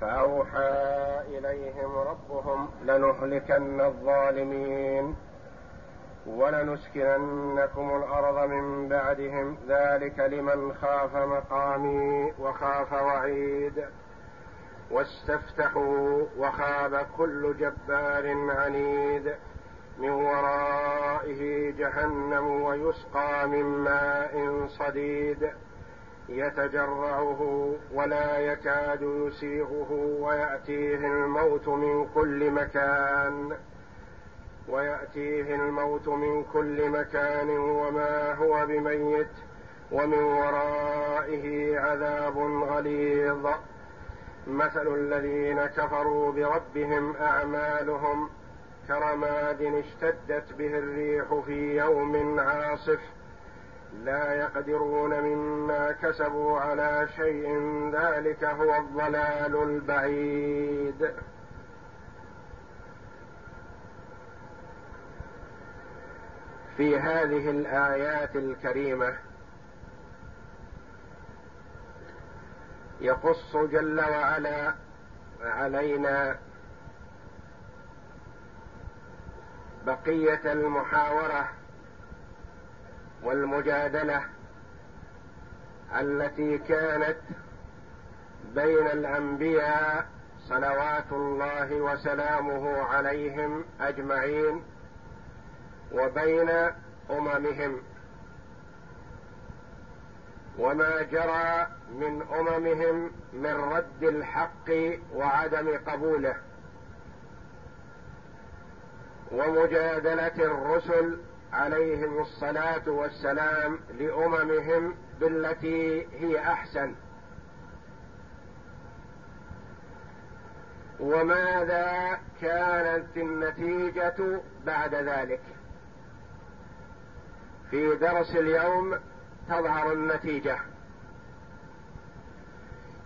فأوحى إليهم ربهم لنهلكن الظالمين ولنسكننكم الأرض من بعدهم ذلك لمن خاف مقامي وخاف وعيد واستفتحوا وخاب كل جبار عنيد من ورائه جهنم ويسقى من ماء صديد يتجرعه ولا يكاد يسيغه ويأتيه الموت من كل مكان وما هو بميت ومن ورائه عذاب غليظ مثل الذين كفروا بربهم أعمالهم كرماد اشتدت به الريح في يوم عاصف لا يقدرون مما كسبوا على شيء ذلك هو الضلال البعيد. في هذه الآيات الكريمة يقص جل وعلا علينا بقية المحاورة والمجادلة التي كانت بين الأنبياء صلوات الله وسلامه عليهم أجمعين وبين أممهم وما جرى من أممهم من رد الحق وعدم قبوله ومجادلة الرسل عليهم الصلاة والسلام لأممهم بالتي هي أحسن وماذا كانت النتيجة بعد ذلك. في درس اليوم تظهر النتيجة.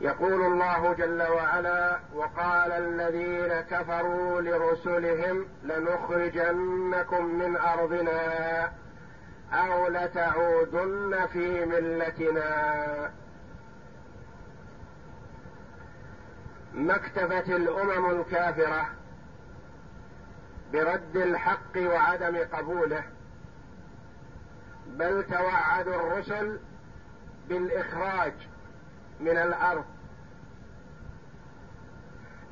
يقول الله جل وعلا وقال الذين كفروا لرسلهم لنخرجنكم من أرضنا أو لتعودن في ملتنا. ما اكتفت الأمم الكافرة برد الحق وعدم قبوله بل توعد الرسل بالإخراج من الأرض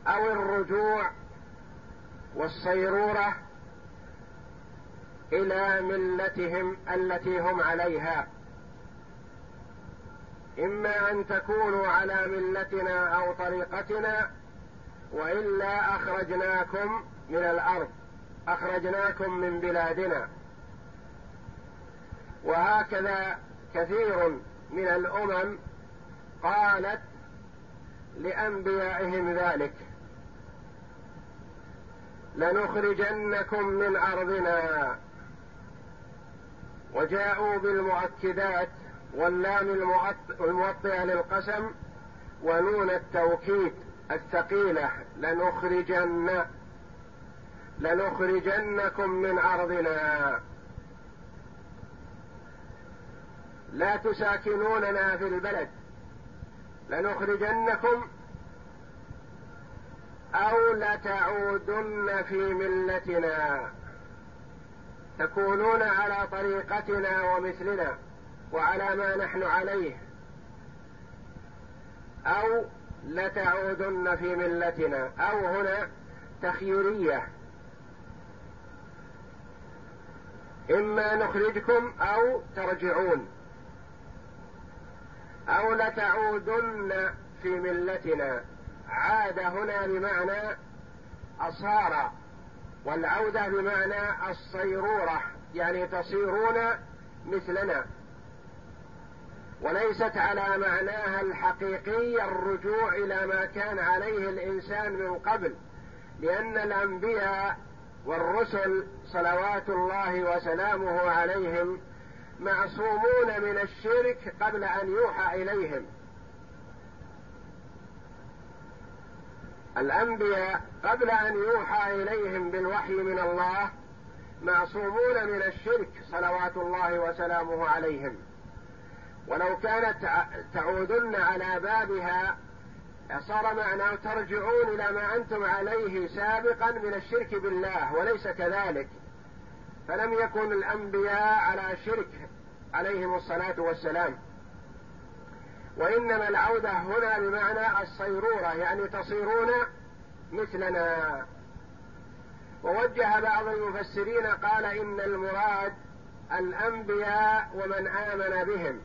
أو الرجوع والصيرورة إلى ملتهم التي هم عليها، إما أن تكونوا على ملتنا أو طريقتنا وإلا أخرجناكم من الأرض، أخرجناكم من بلادنا. وهكذا كثير من الأمم قالت لأنبيائهم ذلك لنخرجنكم من أرضنا، وجاءوا بالمؤكدات واللام الموطئة للقسم ونون التوكيد الثقيلة لنخرجنكم من أرضنا لا تساكنوننا في البلد، لنخرجنكم أو لتعودن في ملتنا، تكونون على طريقتنا ومثلنا وعلى ما نحن عليه أو لتعودن في ملتنا، أو هنا تخييرية، إما نخرجكم أو ترجعون، أو لتعودن في ملتنا. عاد هنا بمعنى أصار، والعودة بمعنى الصيرورة، يعني تصيرون مثلنا، وليست على معناها الحقيقي الرجوع إلى ما كان عليه الإنسان من قبل، لأن الأنبياء والرسل صلوات الله وسلامه عليهم معصومون من الشرك قبل أن يوحى إليهم. الأنبياء قبل أن يوحى إليهم بالوحي من الله معصومون من الشرك صلوات الله وسلامه عليهم، ولو كانت تعودن على بابها صار معناه ترجعون إلى ما أنتم عليه سابقا من الشرك بالله، وليس كذلك. فلم يكن الأنبياء على شرك عليهم الصلاة والسلام، وإنما العودة هنا بمعنى الصيرورة، يعني تصيرون مثلنا. ووجه بعض المفسرين قال إن المراد الأنبياء ومن آمن بهم،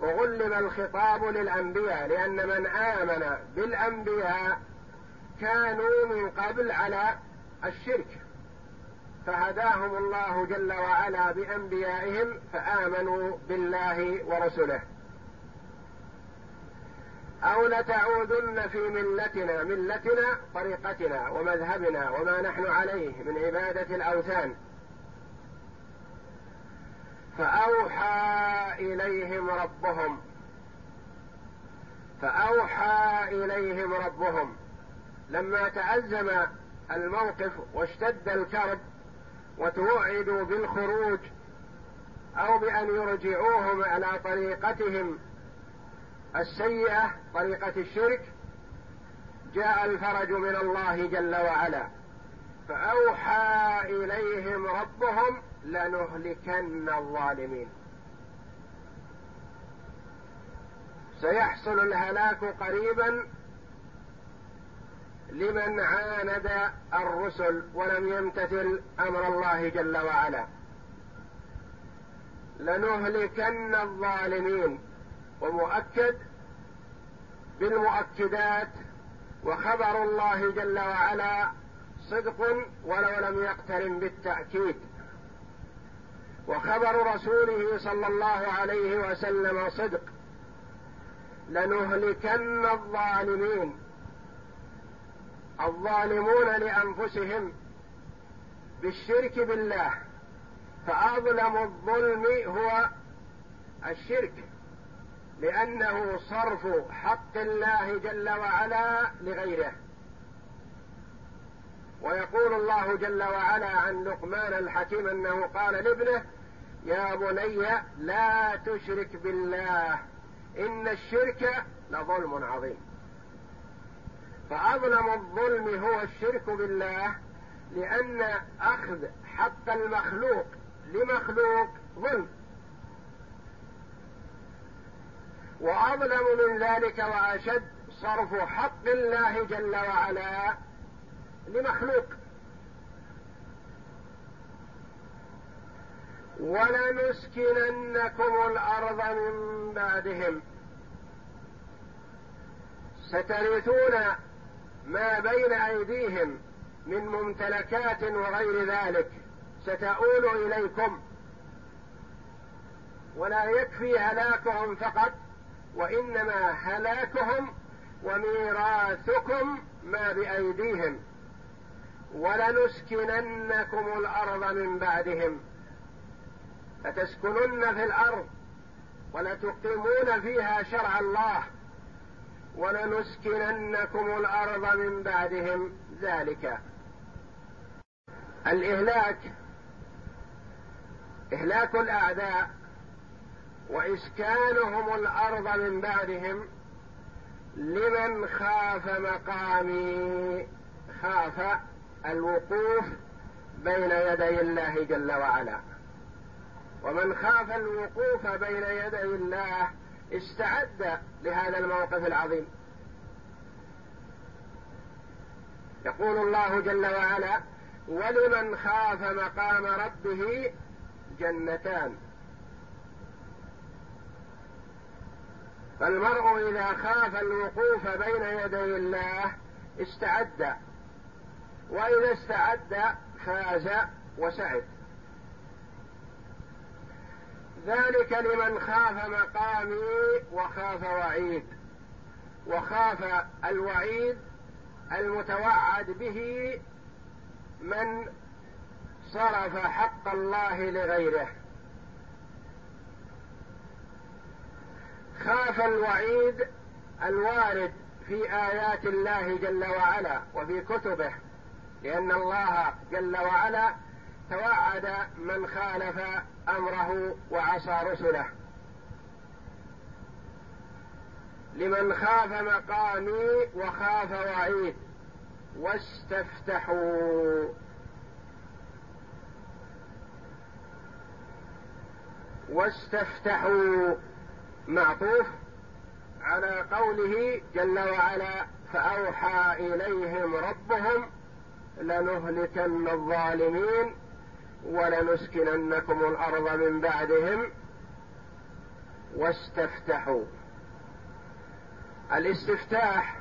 وغلب الخطاب للأنبياء لأن من آمن بالأنبياء كانوا من قبل على الشرك، فهداهم الله جل وعلا بأنبيائهم فآمنوا بالله ورسله. أو لتعودن في ملتنا طريقتنا ومذهبنا وما نحن عليه من عبادة الأوثان. فأوحى إليهم ربهم لما تأزم الموقف واشتد الكرب وتوعدوا بالخروج أو بأن يرجعوهم على طريقتهم السيئة، طريقة الشرك، جاء الفرج من الله جل وعلا. فأوحى إليهم ربهم لنهلكن الظالمين. سيحصل الهلاك قريبا لمن عاند الرسل ولم يمتثل أمر الله جل وعلا. لنهلكن الظالمين، ومؤكد بالمؤكدات، وخبر الله جل وعلا صدق ولو لم يقترن بالتأكيد، وخبر رسوله صلى الله عليه وسلم صدق. لنهلكن الظالمين، الظالمون لأنفسهم بالشرك بالله، فأظلم الظلم هو الشرك، لأنه صرف حق الله جل وعلا لغيره. ويقول الله جل وعلا عن لقمان الحكيم أنه قال لابنه: يا بني لا تشرك بالله إن الشرك لظلم عظيم. فأظلم الظلم هو الشرك بالله، لأن أخذ حق المخلوق لمخلوق ظلم. وأظلم من ذلك وأشد صرف حق الله جل وعلا لمخلوق. ولنسكننكم الأرض من بعدهم، سترثون ما بين أيديهم من ممتلكات وغير ذلك ستؤول إليكم. ولا يكفي هلاكهم فقط، وإنما هلاكهم وميراثكم ما بأيديهم. ولنسكننكم الأرض من بعدهم، لتسكنن في الأرض ولتقيمون فيها شرع الله. ولنسكننكم الأرض من بعدهم ذلك. الإهلاك إهلاك الأعداء وإسكانهم الأرض من بعدهم لمن خاف مقامي، خاف الوقوف بين يدي الله جل وعلا. ومن خاف الوقوف بين يدي الله استعد لهذا الموقف العظيم. يقول الله جل وعلا: ولمن خاف مقام ربه جنتان. فالمرء إذا خاف الوقوف بين يدي الله استعد، وإذا استعد فاز وسعد. ذلك لمن خاف مقامي وخاف وعيد. وخاف الوعيد المتوعد به من صرف حق الله لغيره. خاف الوعيد الوارد في آيات الله جل وعلا وفي كتبه، لأن الله جل وعلا توعد من خالف أمره وعصى رسله. لمن خاف مقامي وخاف وعيد واستفتحوا معطوف على قوله جل وعلا فأوحى إليهم ربهم لنهلكن الظالمين ولنسكننكم الأرض من بعدهم واستفتحوا. الاستفتاح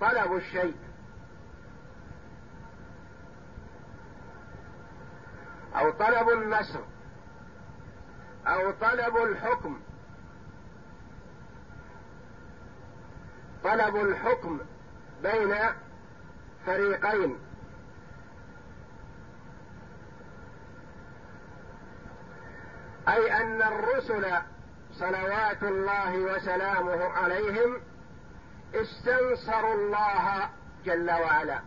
طلب الشيء أو طلب النصر أو طلب الحكم. طلب الحكم بين فريقين، أي أن الرسل صلوات الله وسلامه عليهم استنصروا الله جل وعلا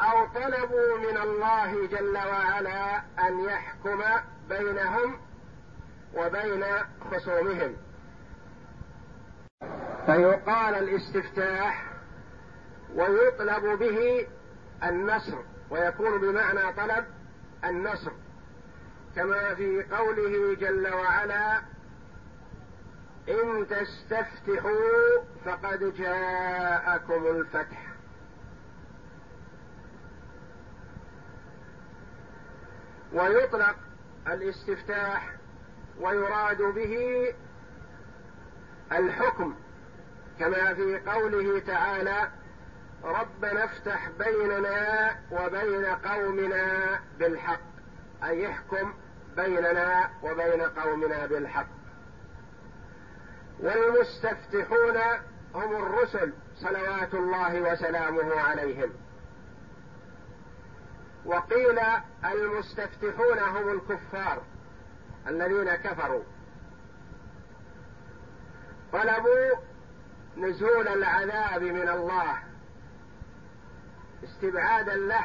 أو طلبوا من الله جل وعلا أن يحكم بينهم وبين خصومهم، فيقال الاستفتاح ويطلب به النصر ويكون بمعنى طلب النصر، كما في قوله جل وعلا إن تستفتحوا فقد جاءكم الفتح. ويطلق الاستفتاح ويراد به الحكم، كما في قوله تعالى ربنا افتح بيننا وبين قومنا بالحق، أي يحكم بيننا وبين قومنا بالحق. والمستفتحون هم الرسل صلوات الله وسلامه عليهم. وقيل المستفتحون هم الكفار الذين كفروا طلبوا نزول العذاب من الله استبعادا له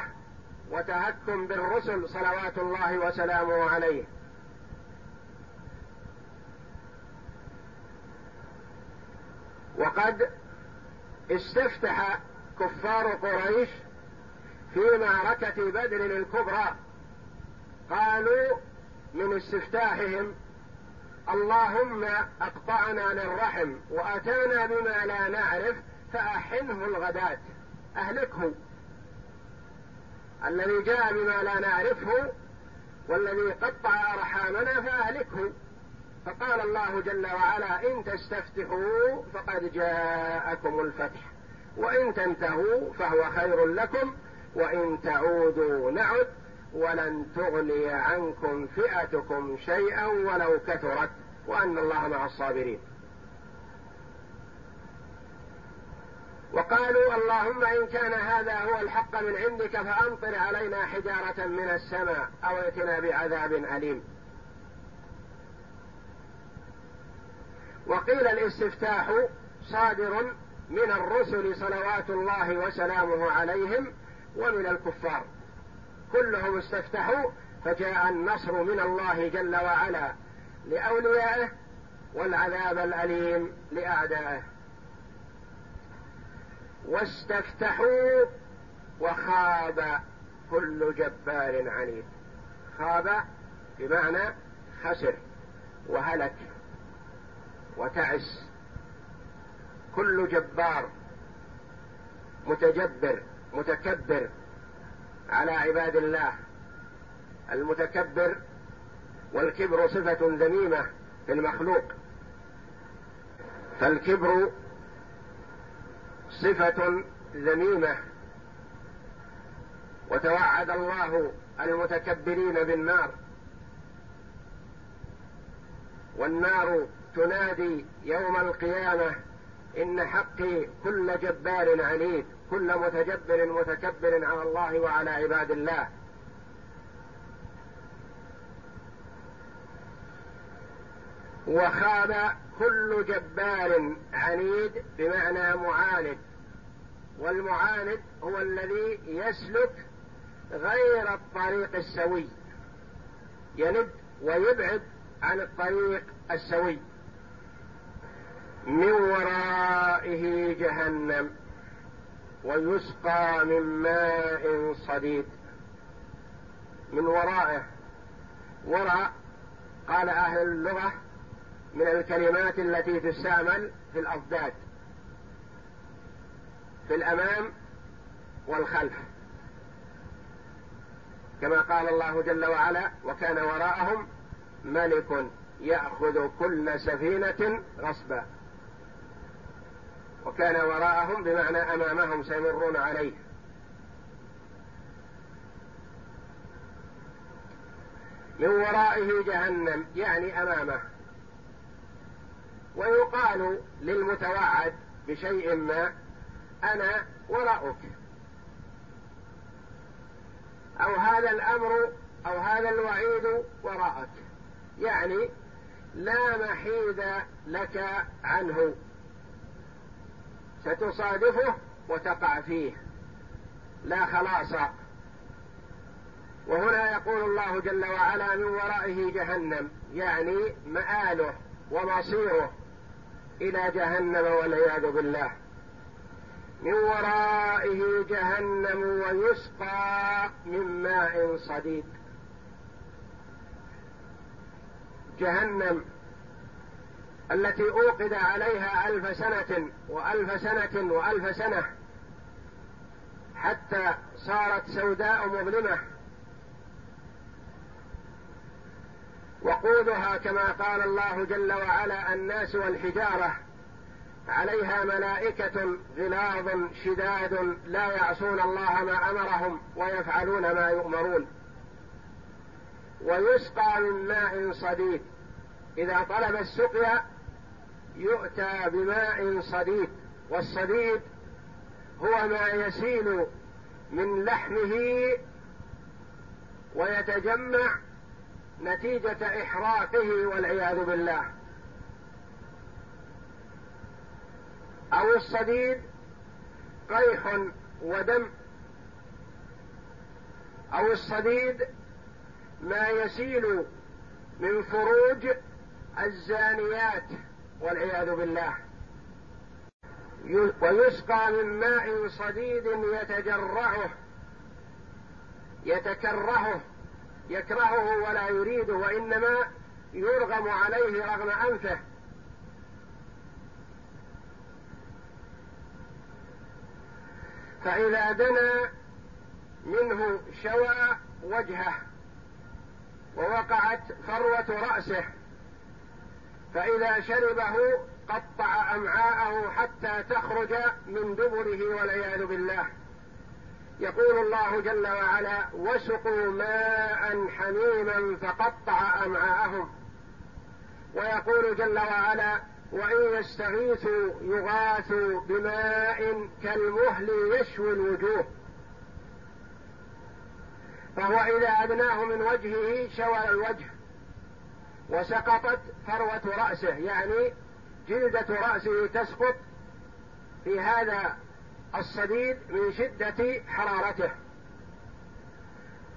وتهكم بالرسل صلوات الله وسلامه عليه. وقد استفتح كفار قريش في معركة بدر الكبرى، قالوا من استفتاحهم اللهم أقطعنا للرحم وأتانا بما لا نعرف فأحنه الغداة، أهلكه الذي جاء بما لا نعرفه والذي قطع أرحامنا فأهلكه. فقال الله جل وعلا إن تستفتحوا فقد جاءكم الفتح وإن تنتهوا فهو خير لكم وإن تعودوا نعد ولن تغني عنكم فئتكم شيئا ولو كثرت وأن الله مع الصابرين. وقالوا اللهم إن كان هذا هو الحق من عندك فأمطر علينا حجارة من السماء أو ائتنا بعذاب أليم. وقيل الاستفتاح صادر من الرسل صلوات الله وسلامه عليهم ومن الكفار، كلهم استفتحوا فجاء النصر من الله جل وعلا لأوليائه والعذاب الأليم لأعدائه. واستفتحوا وخاب كل جبار عنيد. خاب بمعنى خسر وهلك وتعس، كل جبار متجبر متكبر على عباد الله. المتكبر والكبر صفة ذميمة في المخلوق، فالكبر صفة ذميمة، وتوعد الله المتكبرين بالنار، والنار تنادي يوم القيامة إن حقي كل جبار عنيد، كل متجبر متكبر على الله وعلى عباد الله. وخاب كل جبار عنيد بمعنى معاند، والمعاند هو الذي يسلك غير الطريق السوي، يند ويبعد عن الطريق السوي، من ورائه جهنم ويسقى من ماء صديد. من ورائه، وراء قال أهل اللغة من الكلمات التي تستعمل في الأضداد، في الأمام والخلف، كما قال الله جل وعلا: وكان وراءهم ملك يأخذ كل سفينة غصبا. وكان وراءهم بمعنى أمامهم سيمرون عليه. من ورائه جهنم يعني أمامه. ويقال للمتوعد بشيء ما: أنا وراءك، أو هذا الأمر أو هذا الوعيد وراءك، يعني لا محيد لك عنه، ستصادفه وتقع فيه، لا خلاص. وهنا يقول الله جل وعلا: من ورائه جهنم، يعني مآله ومصيره إلى جهنم والعياذ بالله. من ورائه جهنم ويسقى من ماء صديد. جهنم التي أوقد عليها 1000 سنة وألف سنة وألف سنة حتى صارت سوداء مظلمة، وقودها كما قال الله جل وعلا: الناس والحجارة عليها ملائكة غلاظ شداد لا يعصون الله ما أمرهم ويفعلون ما يؤمرون. ويسقى من ماء صديد، إذا طلب السقيا يؤتى بماء صديد، والصديد هو ما يسيل من لحمه ويتجمع نتيجة إحراقه والعياذ بالله، أو الصديد قيح ودم، أو الصديد ما يسيل من فروج الزانيات والعياذ بالله. ويسقى من ماء صديد يتجرعه، يتكرهه، يكرهه ولا يريده، وإنما يرغم عليه رغم أنفه. فإذا دنا منه شوى وجهه ووقعت فروة رأسه، فإذا شربه قطع أمعاءه حتى تخرج من دبره والعياذ بالله. يقول الله جل وعلا: وسقوا ماء حميما فقطع أمعاءهم. ويقول جل وعلا: وإن يستغيثوا يغاثوا بماء كالمهل يشوي الوجوه. فهو إذا أدناه من وجهه شوى الوجه وسقطت فروة رأسه، يعني جلدة رأسه تسقط في هذا الصديد من شدة حرارته.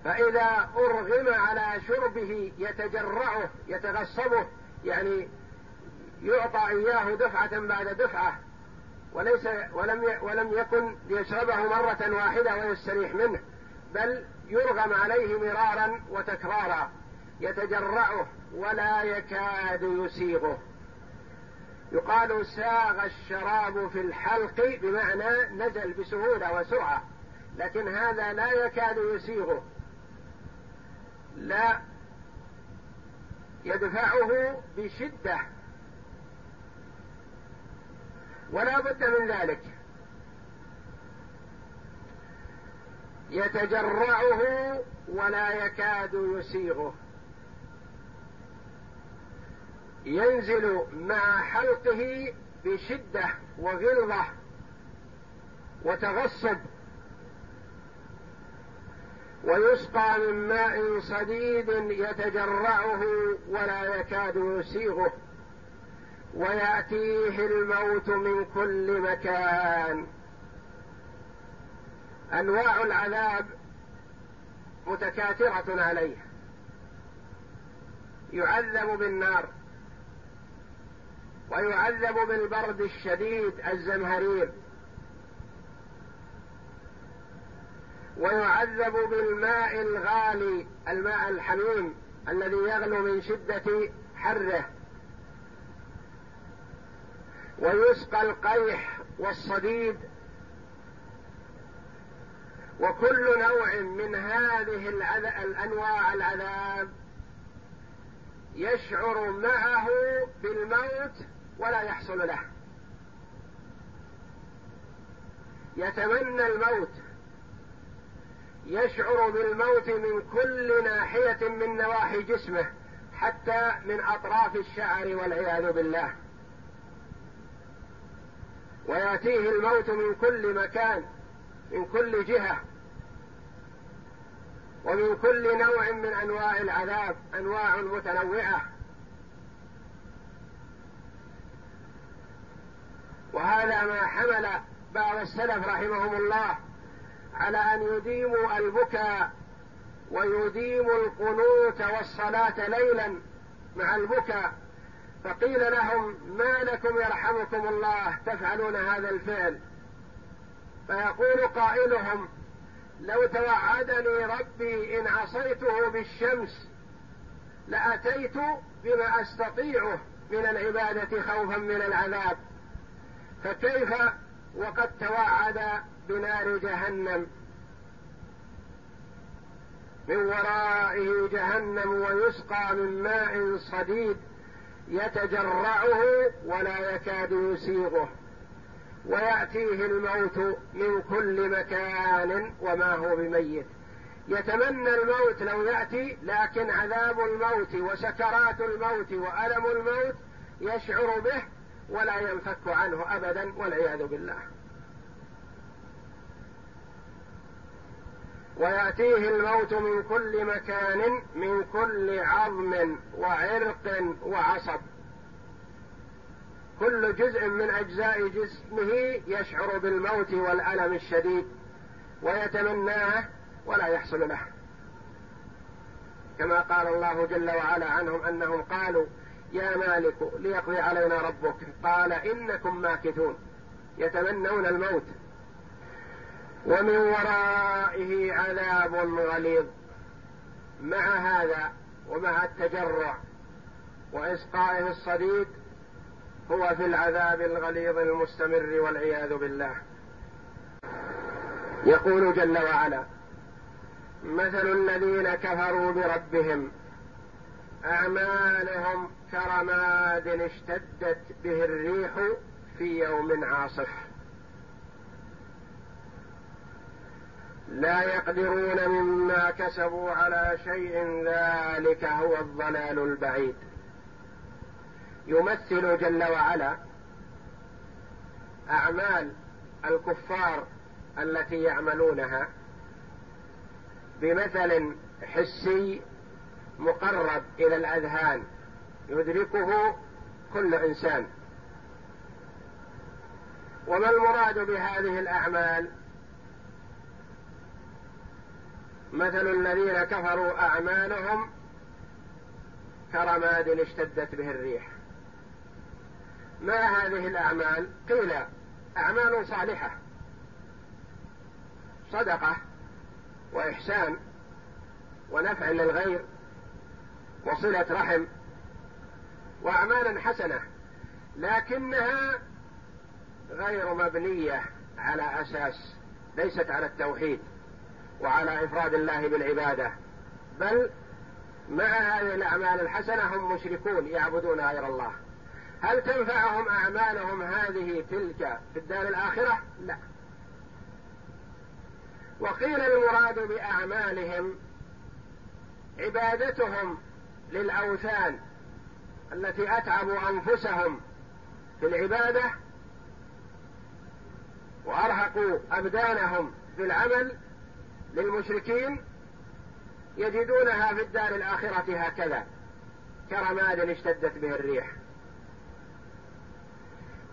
فإذا أرغم على شربه يتجرعه، يتغصبه، يعني يعطى إياه دفعة بعد دفعة، ولم يكن ليشربه مرة واحدة ويستريح منه، بل يرغم عليه مرارا وتكرارا، يتجرعه ولا يكاد يسيغه. يقال ساغ الشراب في الحلق، بمعنى نزل بسهولة وسرعة، لكن هذا لا يكاد يسيغه، لا يدفعه بشدة، ولا بد من ذلك. يتجرعه ولا يكاد يسيغه، ينزل مع حلقه بشدة وغلظة وتغصب. ويسقى من ماء صديد يتجرعه ولا يكاد يسيغه، ويأتيه الموت من كل مكان. أنواع العذاب متكاثرة عليه، يعذب بالنار ويعذب بالبرد الشديد الزمهرير، ويعذب بالماء الغالي الماء الحميم الذي يغلو من شدة حره، ويسقى القيح والصديد، وكل نوع من هذه الأنواع العذاب يشعر معه بالموت ولا يحصل له، يتمنى الموت، يشعر بالموت من كل ناحية من نواحي جسمه حتى من أطراف الشعر والعياذ بالله، ويأتيه الموت من كل مكان من كل جهة ومن كل نوع من أنواع العذاب، أنواع متنوعة. وهذا ما حمل بعض السلف رحمهم الله على أن يديموا البكاء ويديموا القنوت والصلاة ليلا مع البكاء، فقيل لهم ما لكم يرحمكم الله تفعلون هذا الفعل؟ فيقول قائلهم لو توعدني ربي إن عصيته بالشمس لأتيت بما أستطيعه من العبادة خوفا من العذاب، فكيف وقد توعد بنار جهنم من ورائه جهنم ويسقى من ماء صديد يتجرعه ولا يكاد يسيغه، ويأتيه الموت من كل مكان وما هو بميت، يتمنى الموت لو يأتي، لكن عذاب الموت وسكرات الموت وألم الموت يشعر به ولا ينفك عنه أبدا والعياذ بالله. ويأتيه الموت من كل مكان من كل عظم وعرق وعصب، كل جزء من أجزاء جسمه يشعر بالموت والألم الشديد ويتمناه ولا يحصل له، كما قال الله جل وعلا عنهم أنهم قالوا يا مالك ليقضي علينا ربك قال إنكم ماكثون، يتمنون الموت. ومن ورائه عذاب غليظ، مع هذا ومع التجرع وإسقائه الصديد هو في العذاب الغليظ المستمر والعياذ بالله. يقول جل وعلا مثل الذين كفروا بربهم أعمالهم كرماد اشتدت به الريح في يوم عاصف لا يقدرون مما كسبوا على شيء ذلك هو الضلال البعيد. يمثل جل وعلا أعمال الكفار التي يعملونها بمثل حسي مقرب إلى الأذهان يدركه كل إنسان. وما المراد بهذه الأعمال؟ مثل الذين كفروا أعمالهم كرماد اشتدت به الريح. ما هذه الأعمال؟ قيل أعمال صالحة، صدقة وإحسان ونفع للغير وصلة رحم وأعمال حسنة، لكنها غير مبنية على أساس، ليست على التوحيد وعلى إفراد الله بالعبادة، بل مع هذه الأعمال الحسنة هم مشركون يعبدون غير الله. هل تنفعهم أعمالهم هذه تلك في الدار الآخرة؟ لا. وقيل المراد بأعمالهم عبادتهم للأوثان التي أتعبوا أنفسهم في العبادة وأرهقوا أبدانهم في العمل للمشركين، يجدونها في الدار الآخرة هكذا كرماد اشتدت به الريح.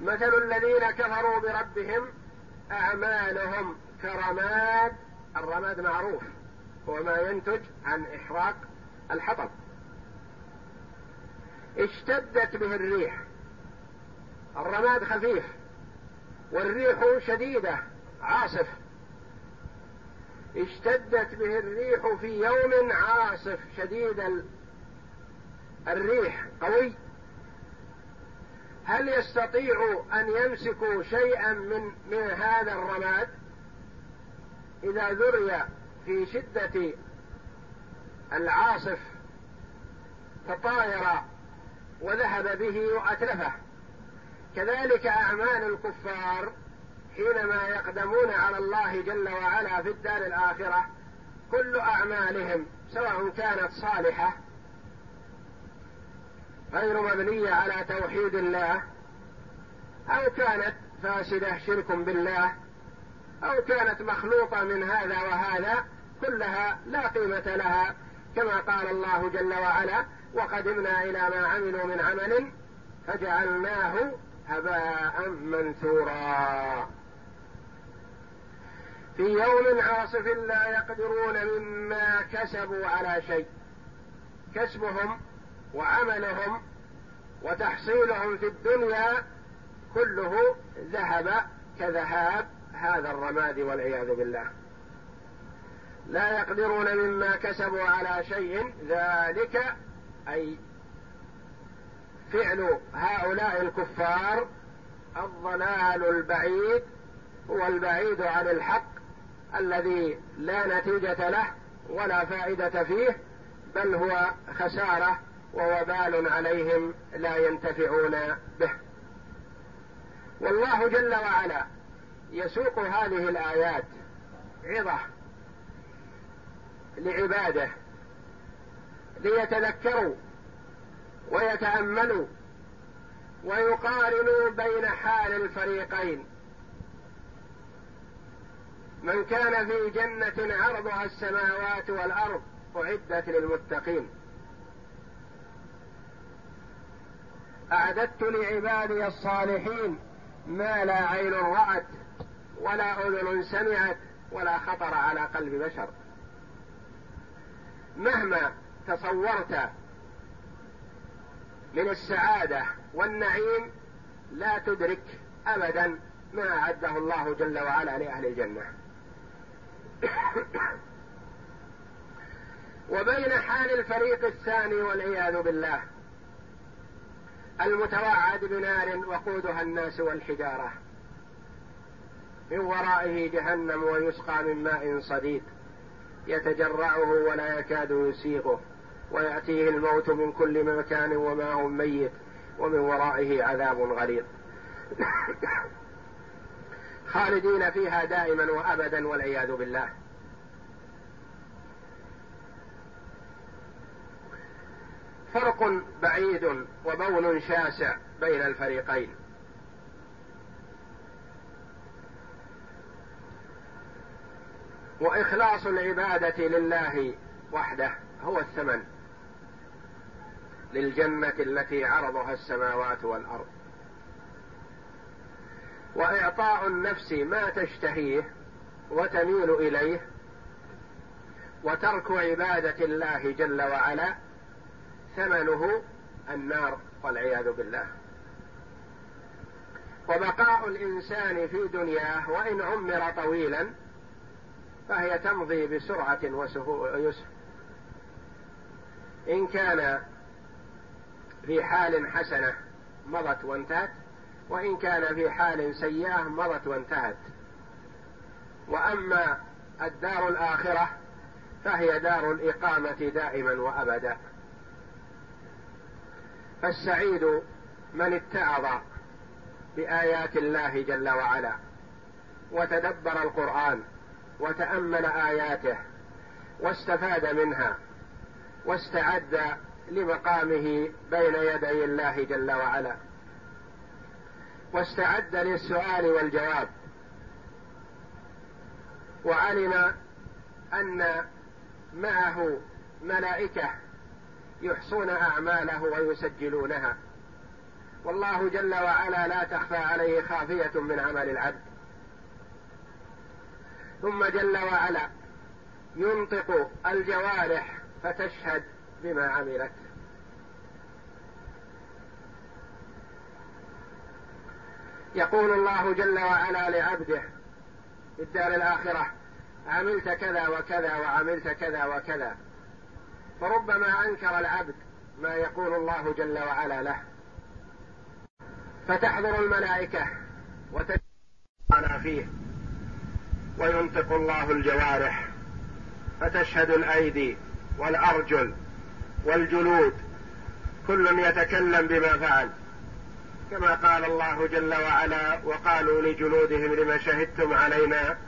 مثل الذين كفروا بربهم أعمالهم كرماد، الرماد معروف هو ما ينتج عن إحراق الحطب، اشتدت به الريح، الرماد خفيف والريح شديدة عاصف، اشتدت به الريح في يوم عاصف شديد الريح قوي، هل يستطيع أن يمسكوا شيئا من هذا الرماد؟ إذا ذري في شدة العاصف تطاير وذهب به وأتلفه. كذلك أعمال الكفار حينما يقدمون على الله جل وعلا في الدار الآخرة، كل أعمالهم سواء كانت صالحة غير مبنية على توحيد الله، أو كانت فاسدة شرك بالله، أو كانت مخلوطة من هذا وهذا، كلها لا قيمة لها، كما قال الله جل وعلا: وقدمنا إلى ما عملوا من عمل فجعلناه هباء منثورا. في يوم عاصف لا يقدرون مما كسبوا على شيء، كسبهم وعملهم وتحصيلهم في الدنيا كله ذهب كذهاب هذا الرماد والعياذ بالله. لا يقدرون مما كسبوا على شيء، ذلك أي فعل هؤلاء الكفار الضلال البعيد، هو البعيد عن الحق الذي لا نتيجة له ولا فائدة فيه، بل هو خسارة ووبال عليهم لا ينتفعون به. والله جل وعلا يسوق هذه الآيات عظة لعباده ليتذكروا ويتأملوا ويقارنوا بين حال الفريقين، من كان في جنة عرضها السماوات والأرض أعدت للمتقين. أعددت لعبادي الصالحين ما لا عين رأت ولا أذن سمعت ولا خطر على قلب بشر. مهما تصورت من السعادة والنعيم لا تدرك أبدا ما أعده الله جل وعلا لأهل الجنة. وبين حال الفريق الثاني والعياذ بالله المتوعد بنار وقودها الناس والحجارة، من ورائه جهنم ويسقى من ماء صديد يتجرعه ولا يكاد يسيغه، ويأتيه الموت من كل مكان وما هو ميت، ومن ورائه عذاب غليظ. خالدين فيها دائما وأبدا والعياذ بالله. فرق بعيد وبول شاسع بين الفريقين. وإخلاص العبادة لله وحده هو الثمن للجنة التي عرضها السماوات والأرض، وإعطاء النفس ما تشتهيه وتميل إليه، وترك عبادة الله جل وعلا ثمنه النار والعياذ بالله. وبقاء الإنسان في دنياه وإن عمر طويلا فهي تمضي بسرعة ويسر، إن كان في حال حسنة مضت وانتهت، وإن كان في حال سيئة مضت وانتهت. وأما الدار الآخرة فهي دار الإقامة دائما وأبدا. فالسعيد من اتعظ بآيات الله جل وعلا وتدبر القرآن وتأمل آياته واستفاد منها واستعد لمقامه بين يدي الله جل وعلا، واستعد للسؤال والجواب، وعلم أن معه ملائكة يحصون أعماله ويسجلونها، والله جل وعلا لا تخفى عليه خافية من عمل العبد. ثم جل وعلا ينطق الجوارح فتشهد بما عملت، يقول الله جل وعلا لعبده في الدار الآخرة: عملت كذا وكذا وعملت كذا وكذا. فربما أنكر العبد ما يقول الله جل وعلا له، فتحضر الملائكة وتشهد فيه، وينطق الله الجوارح، فتشهد الأيدي والأرجل والجلود، كل يتكلم بما فعل، كما قال الله جل وعلا: وقالوا لجلودهم لما شهدتم علينا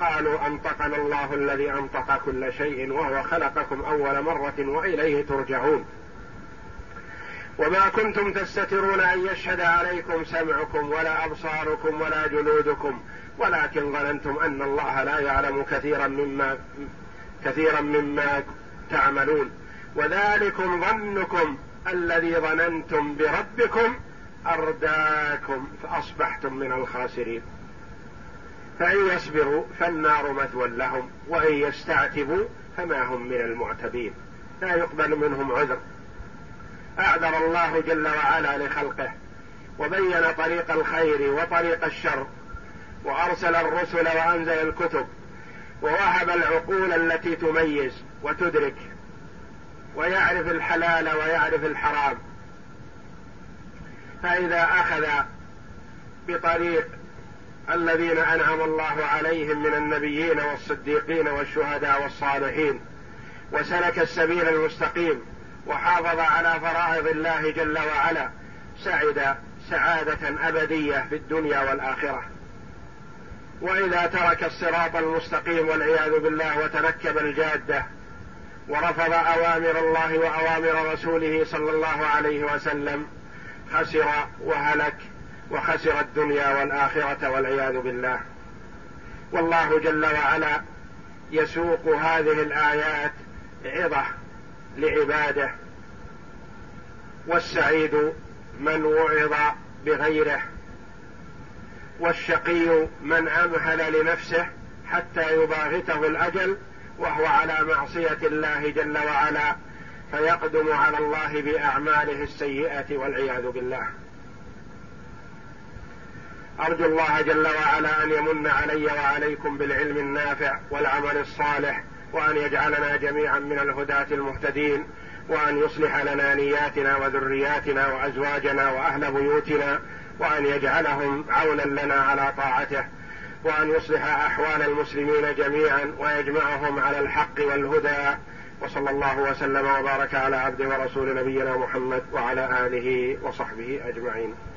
قالوا أنطقنا الله الذي أنطق كل شيء وهو خلقكم أول مرة وإليه ترجعون. وما كنتم تستترون أن يشهد عليكم سمعكم ولا أبصاركم ولا جلودكم ولكن ظننتم أن الله لا يعلم كثيرا مما تعملون، وذلكم ظنكم الذي ظننتم بربكم أرداكم فأصبحتم من الخاسرين. فإن يصبروا فالنار مثوى لهم وإن يستعتبوا فما هم من المعتبين، لا يقبل منهم عذر. أعذر الله جل وعلا لخلقه، وبين طريق الخير وطريق الشر، وأرسل الرسل وأنزل الكتب، ووهب العقول التي تميز وتدرك ويعرف الحلال ويعرف الحرام. فإذا أخذ بطريق الذين أنعم الله عليهم من النبيين والصديقين والشهداء والصالحين وسلك السبيل المستقيم وحافظ على فرائض الله جل وعلا سعد سعادة أبدية في الدنيا والآخرة. وإذا ترك الصراط المستقيم والعياذ بالله وتركب الجادة ورفض أوامر الله وأوامر رسوله صلى الله عليه وسلم خسر وهلك وخسر الدنيا والآخرة والعياذ بالله. والله جل وعلا يسوق هذه الآيات عظة لعباده، والسعيد من وعظ بغيره، والشقي من أمهل لنفسه حتى يباغته الأجل وهو على معصية الله جل وعلا فيقدم على الله بأعماله السيئة والعياذ بالله. أرجو الله جل وعلا أن يمن علي وعليكم بالعلم النافع والعمل الصالح، وأن يجعلنا جميعا من الهداة المهتدين، وأن يصلح لنا نياتنا وذرياتنا وأزواجنا وأهل بيوتنا، وأن يجعلهم عونا لنا على طاعته، وأن يصلح أحوال المسلمين جميعا ويجمعهم على الحق والهدى. وصلى الله وسلم وبارك على عبده ورسول نبينا محمد وعلى آله وصحبه أجمعين.